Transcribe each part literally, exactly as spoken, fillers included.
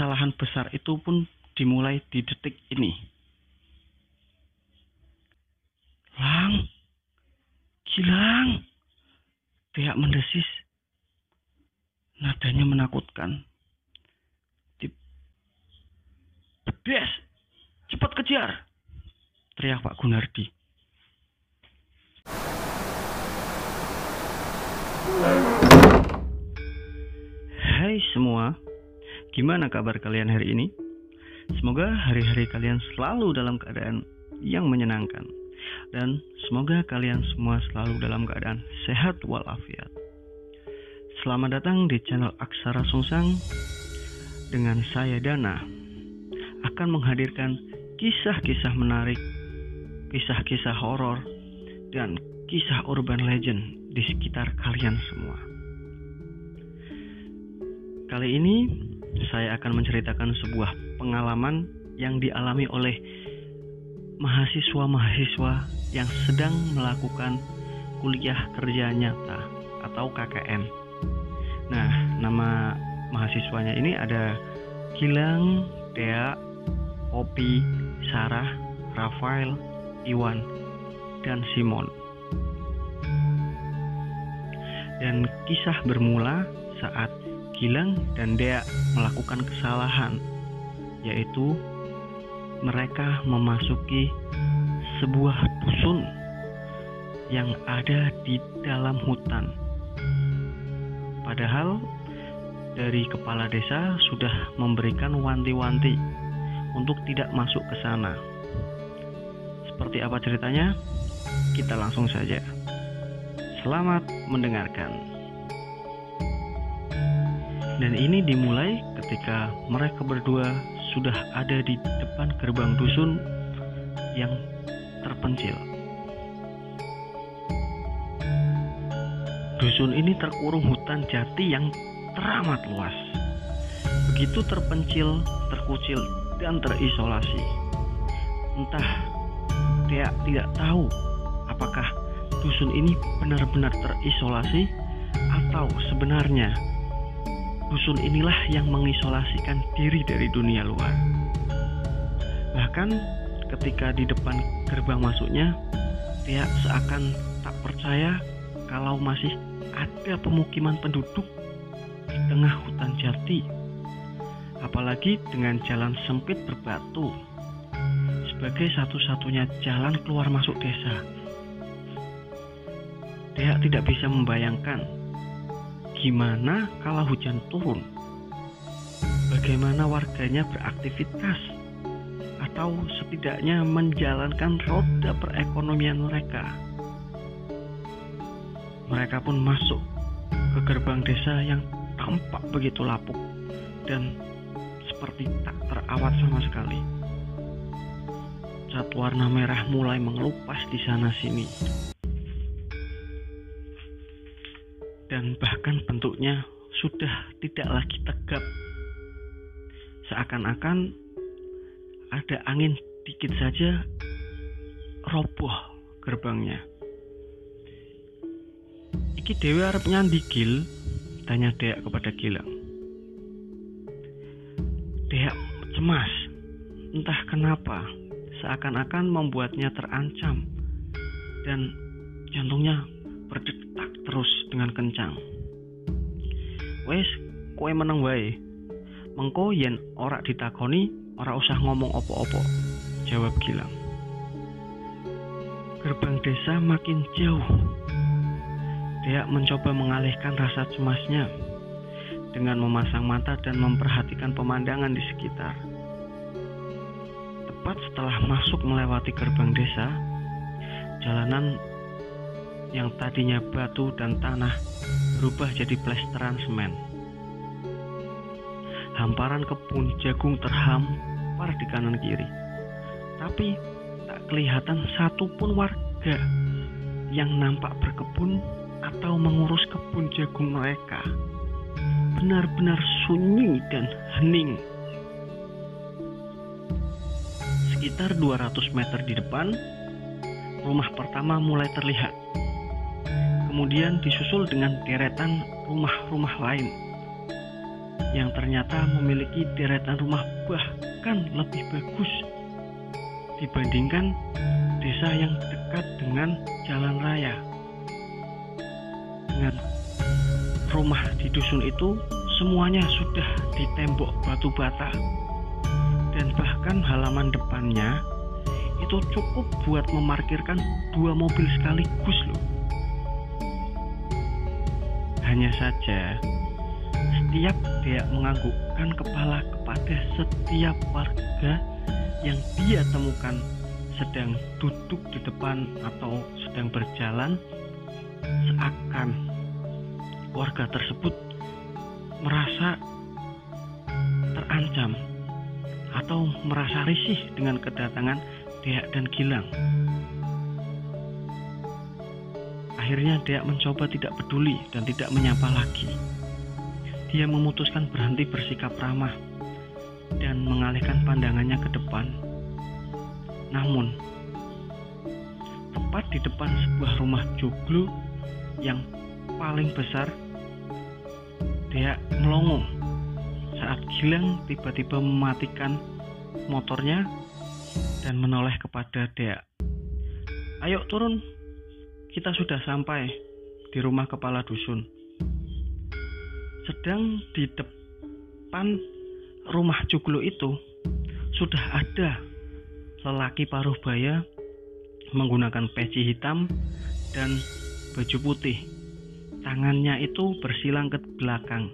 kesalahan besar itu pun dimulai di detik ini. Lang, Gilang, pihak mendesis, nadanya menakutkan. Bedes, cepat kejar, teriak Pak Gunardi. Hai semua, gimana kabar kalian hari ini? Semoga hari-hari kalian selalu dalam keadaan yang menyenangkan. Dan semoga kalian semua selalu dalam keadaan sehat walafiat. Selamat datang di channel Aksara Sungsang. Dengan saya Dana akan menghadirkan kisah-kisah menarik, kisah-kisah horor, dan kisah urban legend di sekitar kalian semua. Kali ini saya akan menceritakan sebuah pengalaman yang dialami oleh mahasiswa-mahasiswa yang sedang melakukan kuliah kerja nyata atau K K N. Nah, nama mahasiswanya ini ada Gilang, Dea, Opi, Sarah, Rafael, Iwan, dan Simon. Dan kisah bermula saat Gilang dan Dea melakukan kesalahan, yaitu mereka memasuki sebuah dusun yang ada di dalam hutan. Padahal dari kepala desa sudah memberikan wanti-wanti untuk tidak masuk ke sana. Seperti apa ceritanya? Kita langsung saja. Selamat mendengarkan. Dan ini dimulai ketika mereka berdua sudah ada di depan gerbang dusun yang terpencil. Dusun ini terkurung hutan jati yang teramat luas. Begitu terpencil, terkucil, dan terisolasi. Entah dia tidak tahu apakah dusun ini benar-benar terisolasi atau sebenarnya dusun inilah yang mengisolasikan diri dari dunia luar. Bahkan ketika di depan gerbang masuknya, dia seakan tak percaya kalau masih ada pemukiman penduduk di tengah hutan jati. Apalagi dengan jalan sempit berbatu sebagai satu-satunya jalan keluar masuk desa. Dia tidak bisa membayangkan gimana kalau hujan turun, bagaimana warganya beraktivitas atau setidaknya menjalankan roda perekonomian mereka. Mereka pun masuk ke gerbang desa yang tampak begitu lapuk dan seperti tak terawat sama sekali. Cat warna merah mulai mengelupas di sana sini. Dan bahkan bentuknya sudah tidak lagi tegap. Seakan-akan ada angin dikit saja roboh gerbangnya. Iki dewe arep nyandi, Gil, tanya Deak kepada Gilang. Deak cemas, entah kenapa, seakan-akan membuatnya terancam dan jantungnya berdetak terus dengan kencang. Wes, kowe meneng wae. Mengko yen ora ditakoni, ora usah ngomong opo-opo, jawab Gilang. Gerbang desa makin jauh. Dia mencoba mengalihkan rasa cemasnya dengan memasang mata dan memperhatikan pemandangan di sekitar. Tepat setelah masuk melewati gerbang desa, jalanan yang tadinya batu dan tanah berubah jadi plesteran semen. Hamparan kebun jagung terhampar di kanan kiri, tapi tak kelihatan satupun warga yang nampak berkebun atau mengurus kebun jagung mereka. Benar-benar sunyi dan hening. Sekitar dua ratus meter di depan, rumah pertama mulai terlihat. Kemudian disusul dengan deretan rumah-rumah lain. yang ternyata memiliki deretan rumah bahkan lebih bagus dibandingkan desa yang dekat dengan jalan raya. Dengan rumah di dusun itu semuanya sudah ditembok batu bata, dan bahkan halaman depannya itu cukup buat memarkirkan dua mobil sekaligus loh. Hanya saja setiap dia menganggukkan kepala kepada setiap warga yang dia temukan sedang duduk di depan atau sedang berjalan, seakan warga tersebut merasa terancam atau merasa risih dengan kedatangan Deak dan Gilang. Akhirnya Deak mencoba tidak peduli dan tidak menyapa lagi. Dia memutuskan berhenti bersikap ramah dan mengalihkan pandangannya ke depan. Namun, tepat di depan sebuah rumah joglo yang paling besar, Deak melongo saat Gilang tiba-tiba mematikan motornya dan menoleh kepada Deak. "Ayo turun, kita sudah sampai di rumah kepala dusun." Sedang di depan rumah joglo itu sudah ada lelaki paruh baya menggunakan peci hitam dan baju putih. Tangannya itu bersilang ke belakang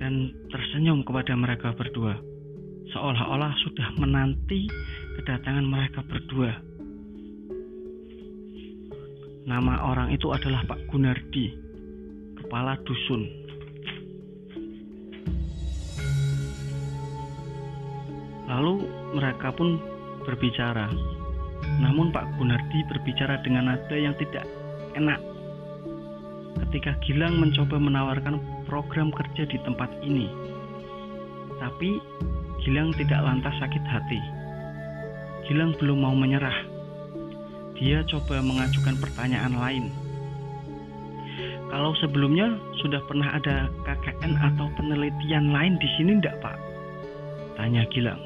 dan tersenyum kepada mereka berdua, seolah-olah sudah menanti kedatangan mereka berdua. Nama orang itu adalah Pak Gunardi, kepala dusun. Lalu mereka pun berbicara. Namun Pak Gunardi berbicara dengan nada yang tidak enak. Ketika Gilang mencoba menawarkan program kerja di tempat ini, tapi Gilang tidak lantas sakit hati. Gilang belum mau menyerah. Dia coba mengajukan pertanyaan lain. "Kalau sebelumnya sudah pernah ada K K N atau penelitian lain di sini enggak, Pak?" tanya Gilang.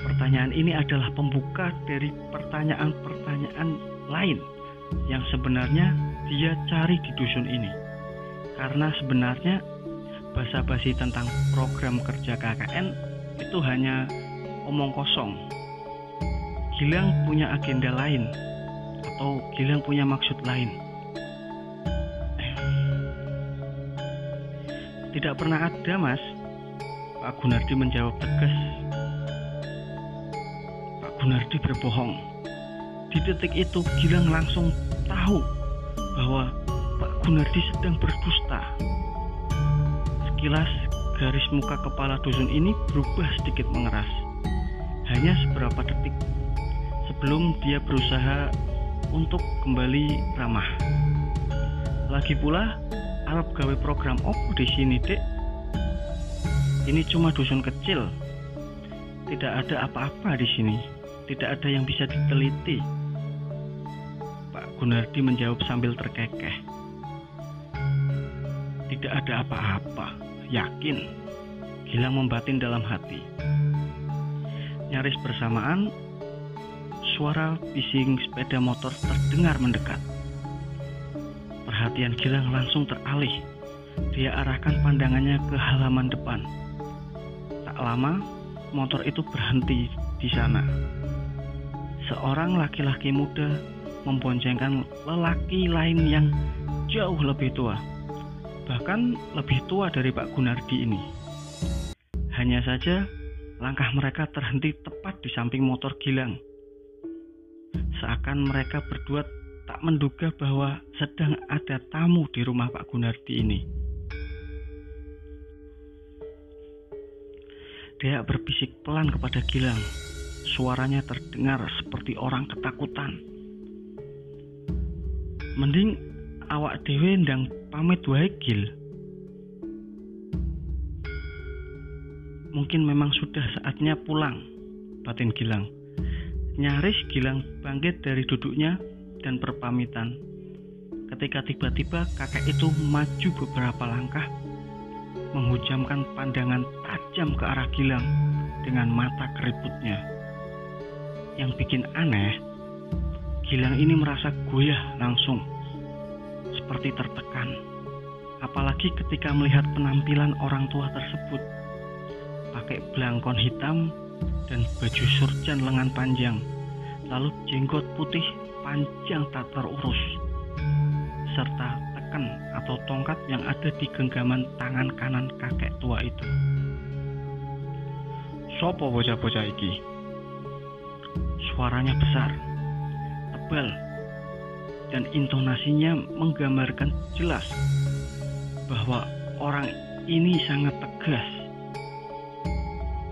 Pertanyaan ini adalah pembuka dari pertanyaan-pertanyaan lain yang sebenarnya dia cari di dusun ini, karena sebenarnya basa-basi tentang program kerja K K N itu hanya omong kosong. Gilang punya agenda lain, atau Gilang punya maksud lain. "Tidak pernah ada, Mas," Pak Gunardi menjawab tegas. Pak Gunardi berbohong. Di detik itu Gilang langsung tahu bahwa Pak Gunardi sedang berdusta. Sekilas garis muka kepala dusun ini berubah sedikit mengeras. Hanya seberapa detik sebelum dia berusaha untuk kembali ramah. "Lagi pula, arep gawe program opo di sini, Dek? Ini cuma dusun kecil. Tidak ada apa-apa di sini. Tidak ada yang bisa diteliti." Pak Gunardi menjawab sambil terkekeh. "Tidak ada apa-apa. Yakin?" Gilang membatin dalam hati. Nyaris bersamaan, suara bising sepeda motor terdengar mendekat. Perhatian Gilang langsung teralih. Dia arahkan pandangannya ke halaman depan. Tak lama, motor itu berhenti di sana. Seorang laki-laki muda memboncengkan lelaki lain yang jauh lebih tua, bahkan lebih tua dari Pak Gunardi ini. Hanya saja langkah mereka terhenti tepat di samping motor Gilang. Seakan mereka berdua tak menduga bahwa sedang ada tamu di rumah Pak Gunardi ini. Dia berbisik pelan kepada Gilang. Suaranya terdengar seperti orang ketakutan. "Mending awak dhewe ndang pamit wae, Gil. Mungkin memang sudah saatnya pulang," batin Gilang. Nyaris Gilang bangkit dari duduknya dan berpamitan. ketika tiba-tiba kakek itu maju beberapa langkah, menghujamkan pandangan tajam ke arah Gilang dengan mata keriputnya. Yang bikin aneh, Gilang ini merasa goyah langsung, seperti tertekan, apalagi ketika melihat penampilan orang tua tersebut, pakai belangkon hitam dan baju surjan lengan panjang, lalu jenggot putih panjang tak terurus, serta teken atau tongkat yang ada di genggaman tangan kanan kakek tua itu. Sopo bocah-bocah iki? Suaranya besar, tebal, dan intonasinya menggambarkan jelas bahwa orang ini sangat tegas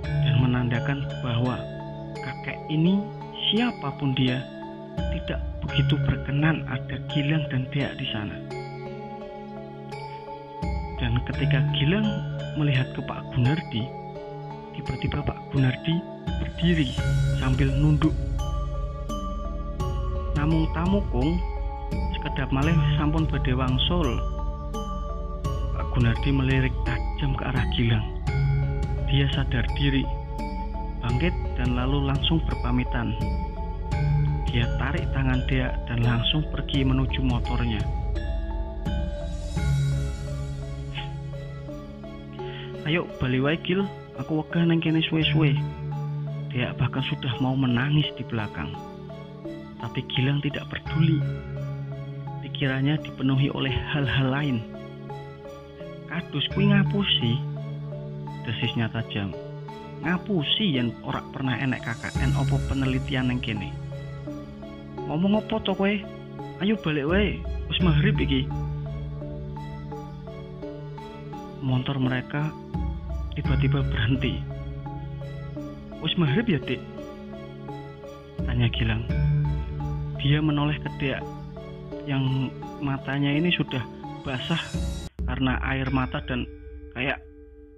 dan menandakan bahwa kakek ini, siapapun dia, tidak begitu berkenan ada Gilang dan Dea di sana. Dan ketika Gilang melihat ke Pak Gunardi, tiba-tiba Pak Gunardi berdiri sambil nunduk. Namung tamu kung, sekedap malih sampun badhe wangsul. Pak Gunardi melirik tajam ke arah Gilang. Dia sadar diri, bangkit dan lalu langsung berpamitan. Dia tarik tangan dia dan langsung pergi menuju motornya. Ayo bali wae Gil, aku wegah nang kene suwe-suwe. Dia bahkan sudah mau menangis di belakang. Tapi Gilang tidak peduli. Pikirannya dipenuhi oleh hal-hal lain. Kadus kuwi ngapusi, desisnya tajam. Ngapusi yang ora pernah enek K K N opo penelitian nang kene. Ngomong apa to kowe? Ayo balik wae, wis maghrib iki. Motor mereka tiba-tiba berhenti. Wis maghrib ya, Dik? Tanya Gilang. Dia menoleh ke Dea yang matanya ini sudah basah karena air mata dan kayak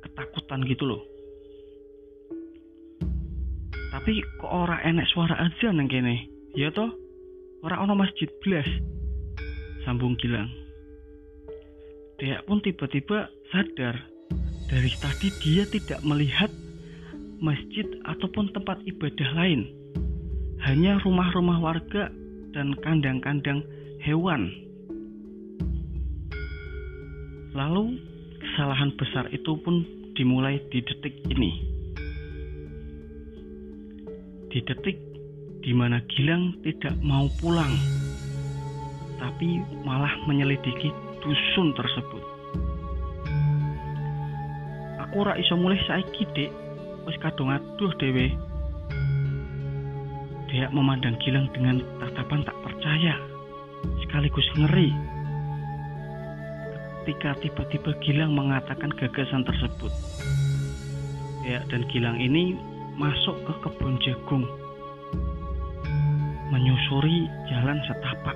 ketakutan gitu loh. Tapi kok ora enek suara aja nang kene? Ya toh? Ora ono masjid blas, sambung Gilang. Dea pun tiba-tiba sadar, dari tadi dia tidak melihat masjid ataupun tempat ibadah lain, hanya rumah-rumah warga dan kandang-kandang hewan. Lalu kesalahan besar itu pun dimulai di detik ini, di detik di mana Gilang tidak mau pulang, tapi malah menyelidiki dusun tersebut. Aku ora iso mulih saiki, Dik. Wis kadung aduh dhewe. Dia memandang Gilang dengan tatapan tak percaya, sekaligus ngeri. Ketika tiba-tiba Gilang mengatakan gagasan tersebut, dia dan Gilang ini masuk ke kebun jagung, menyusuri jalan setapak.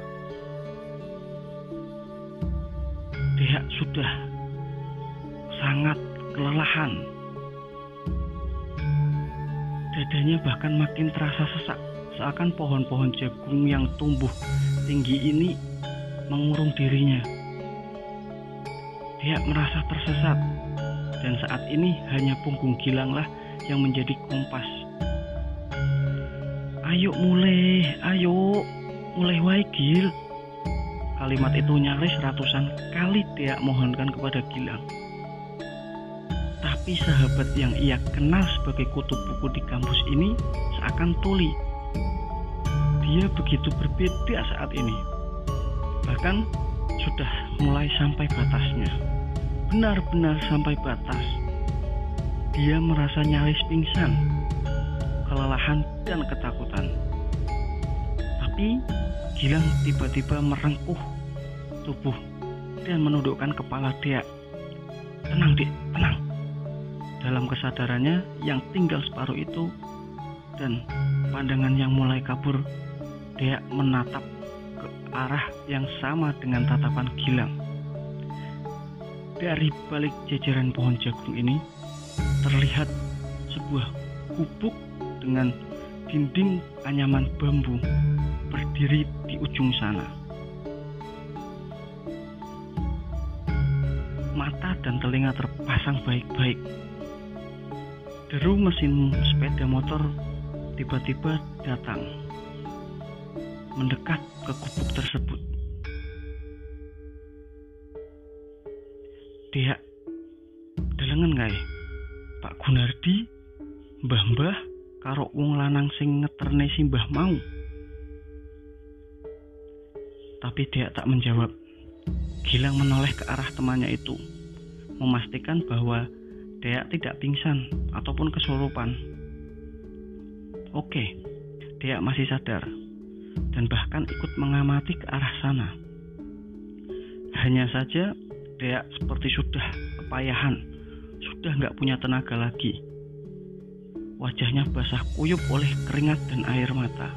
Dia sudah sangat kelelahan, dadanya bahkan makin terasa sesak, seakan pohon-pohon jagung yang tumbuh tinggi ini mengurung dirinya. Dia merasa tersesat, dan saat ini hanya punggung Gilanglah yang menjadi kompas. Ayo mulai, ayo mulai wae Gil. Kalimat itu nyaris ratusan kali dia mohonkan kepada Gilang. Tapi sahabat yang ia kenal sebagai kutub buku di kampus ini seakan tuli. Dia begitu berbeda saat ini, bahkan sudah mulai sampai batasnya, benar-benar sampai batas. Dia merasa nyaris pingsan, kelelahan dan ketakutan. Tapi Gilang tiba-tiba merengkuh tubuh dan menundukkan kepala dia. Tenang Dik, tenang. Dalam kesadarannya yang tinggal separuh itu dan pandangan yang mulai kabur, dia menatap ke arah yang sama dengan tatapan Gilang. Dari balik jajaran pohon jagung ini terlihat sebuah gubuk dengan dinding anyaman bambu berdiri di ujung sana. dan telinga terpasang baik-baik. Deru mesin sepeda motor tiba-tiba datang, mendekat ke gubuk tersebut. Dia delengen kae Pak Gunardi, mbah-mbah karo wong lanang sing ngeterne si mbah mau. Tapi dia tak menjawab. Gilang menoleh ke arah temannya itu, memastikan bahwa dia tidak pingsan ataupun kesurupan. Oke, dia masih sadar dan bahkan ikut mengamati ke arah sana. Hanya saja dia seperti sudah kepayahan, sudah nggak punya tenaga lagi. Wajahnya basah kuyup oleh keringat dan air mata.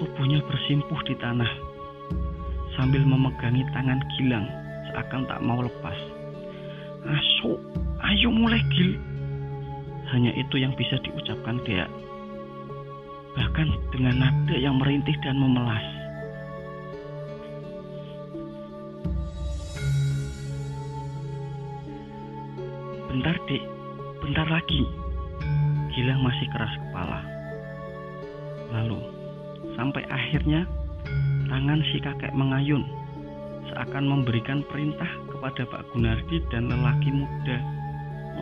Tubuhnya bersimpuh di tanah sambil memegangi tangan Gilang seakan tak mau lepas. Asu, ayo mulai Gil. Hanya itu yang bisa diucapkan dia, bahkan dengan nada yang merintih dan memelas. Bentar dek, bentar lagi. Gilang masih keras kepala. Lalu, sampai akhirnya tangan si kakek mengayun, seakan memberikan perintah kepada Pak Gunardi dan lelaki muda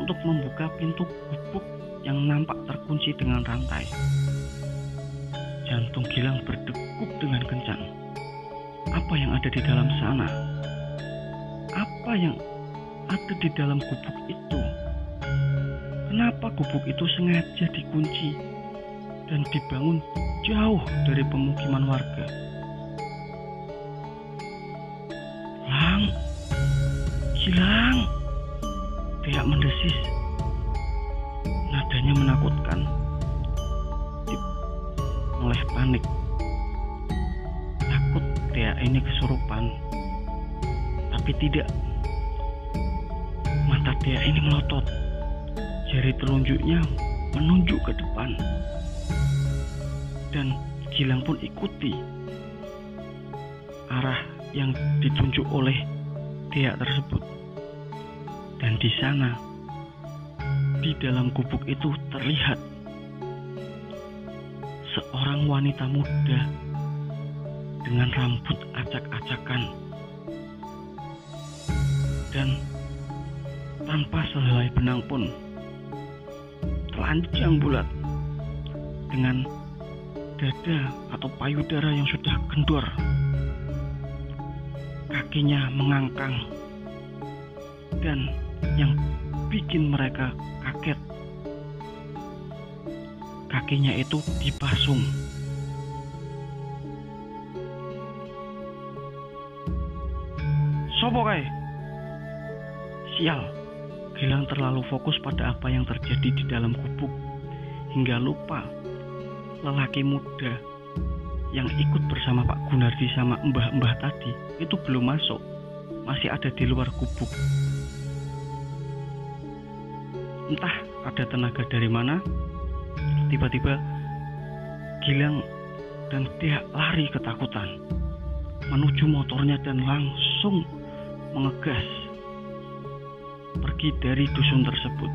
untuk membuka pintu gubuk yang nampak terkunci dengan rantai. Jantung Gilang berdegup dengan kencang. Apa yang ada di dalam sana? Apa yang ada di dalam gubuk itu? Kenapa gubuk itu sengaja dikunci dan dibangun jauh dari pemukiman warga? Lang, Gilang, dia mendesis. Nadanya menakutkan, oleh panik. Takut dia ini kesurupan. Tapi tidak. Mata dia ini melotot, jari telunjuknya menunjuk ke depan, dan Gilang pun ikuti arah yang ditunjuk oleh dia tersebut. Dan di sana, di dalam gubuk itu terlihat seorang wanita muda dengan rambut acak-acakan dan tanpa sehelai benang pun, telanjang bulat dengan dada atau payudara yang sudah kendor, kakinya mengangkang, dan yang bikin mereka kaget, kakinya itu dipasung. Sopo kae? Sial. Gilang terlalu fokus pada apa yang terjadi di dalam gubuk hingga lupa lelaki muda yang ikut bersama Pak Gunardi sama mbah-mbah tadi itu belum masuk, masih ada di luar gubuk. Entah ada tenaga dari mana, tiba-tiba Gilang dan dia lari ketakutan menuju motornya dan langsung mengegas pergi dari dusun tersebut.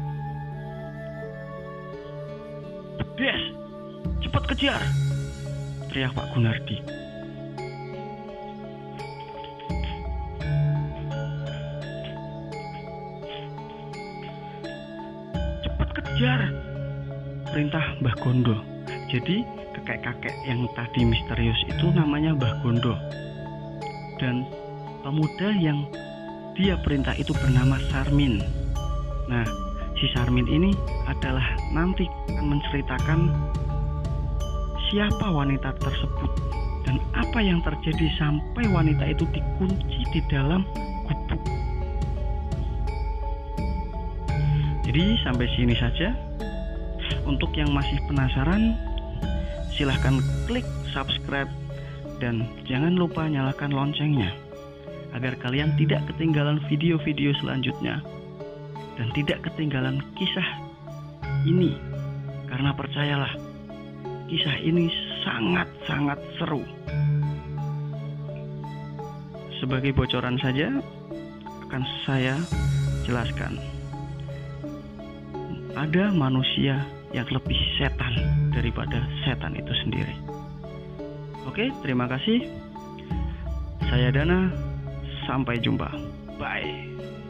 Des, cepat kejar! Teriak Pak Gunardi. Cepat kejar! Perintah Mbah Gondo. Jadi kakek-kakek yang tadi misterius itu namanya Mbah Gondo, dan pemuda yang dia perintah itu bernama Sarmin. Nah, si Sarmin ini adalah nanti akan menceritakan siapa wanita tersebut dan apa yang terjadi sampai wanita itu dikunci di dalam gubuk. Jadi sampai sini saja. Untuk yang masih penasaran, silahkan klik subscribe dan jangan lupa nyalakan loncengnya, agar kalian tidak ketinggalan video-video selanjutnya dan tidak ketinggalan kisah ini, karena percayalah kisah ini sangat-sangat seru. Sebagai bocoran saja akan saya jelaskan. Ada manusia yang lebih setan daripada setan itu sendiri. Oke, terima kasih. Saya Dana, sampai jumpa. Bye.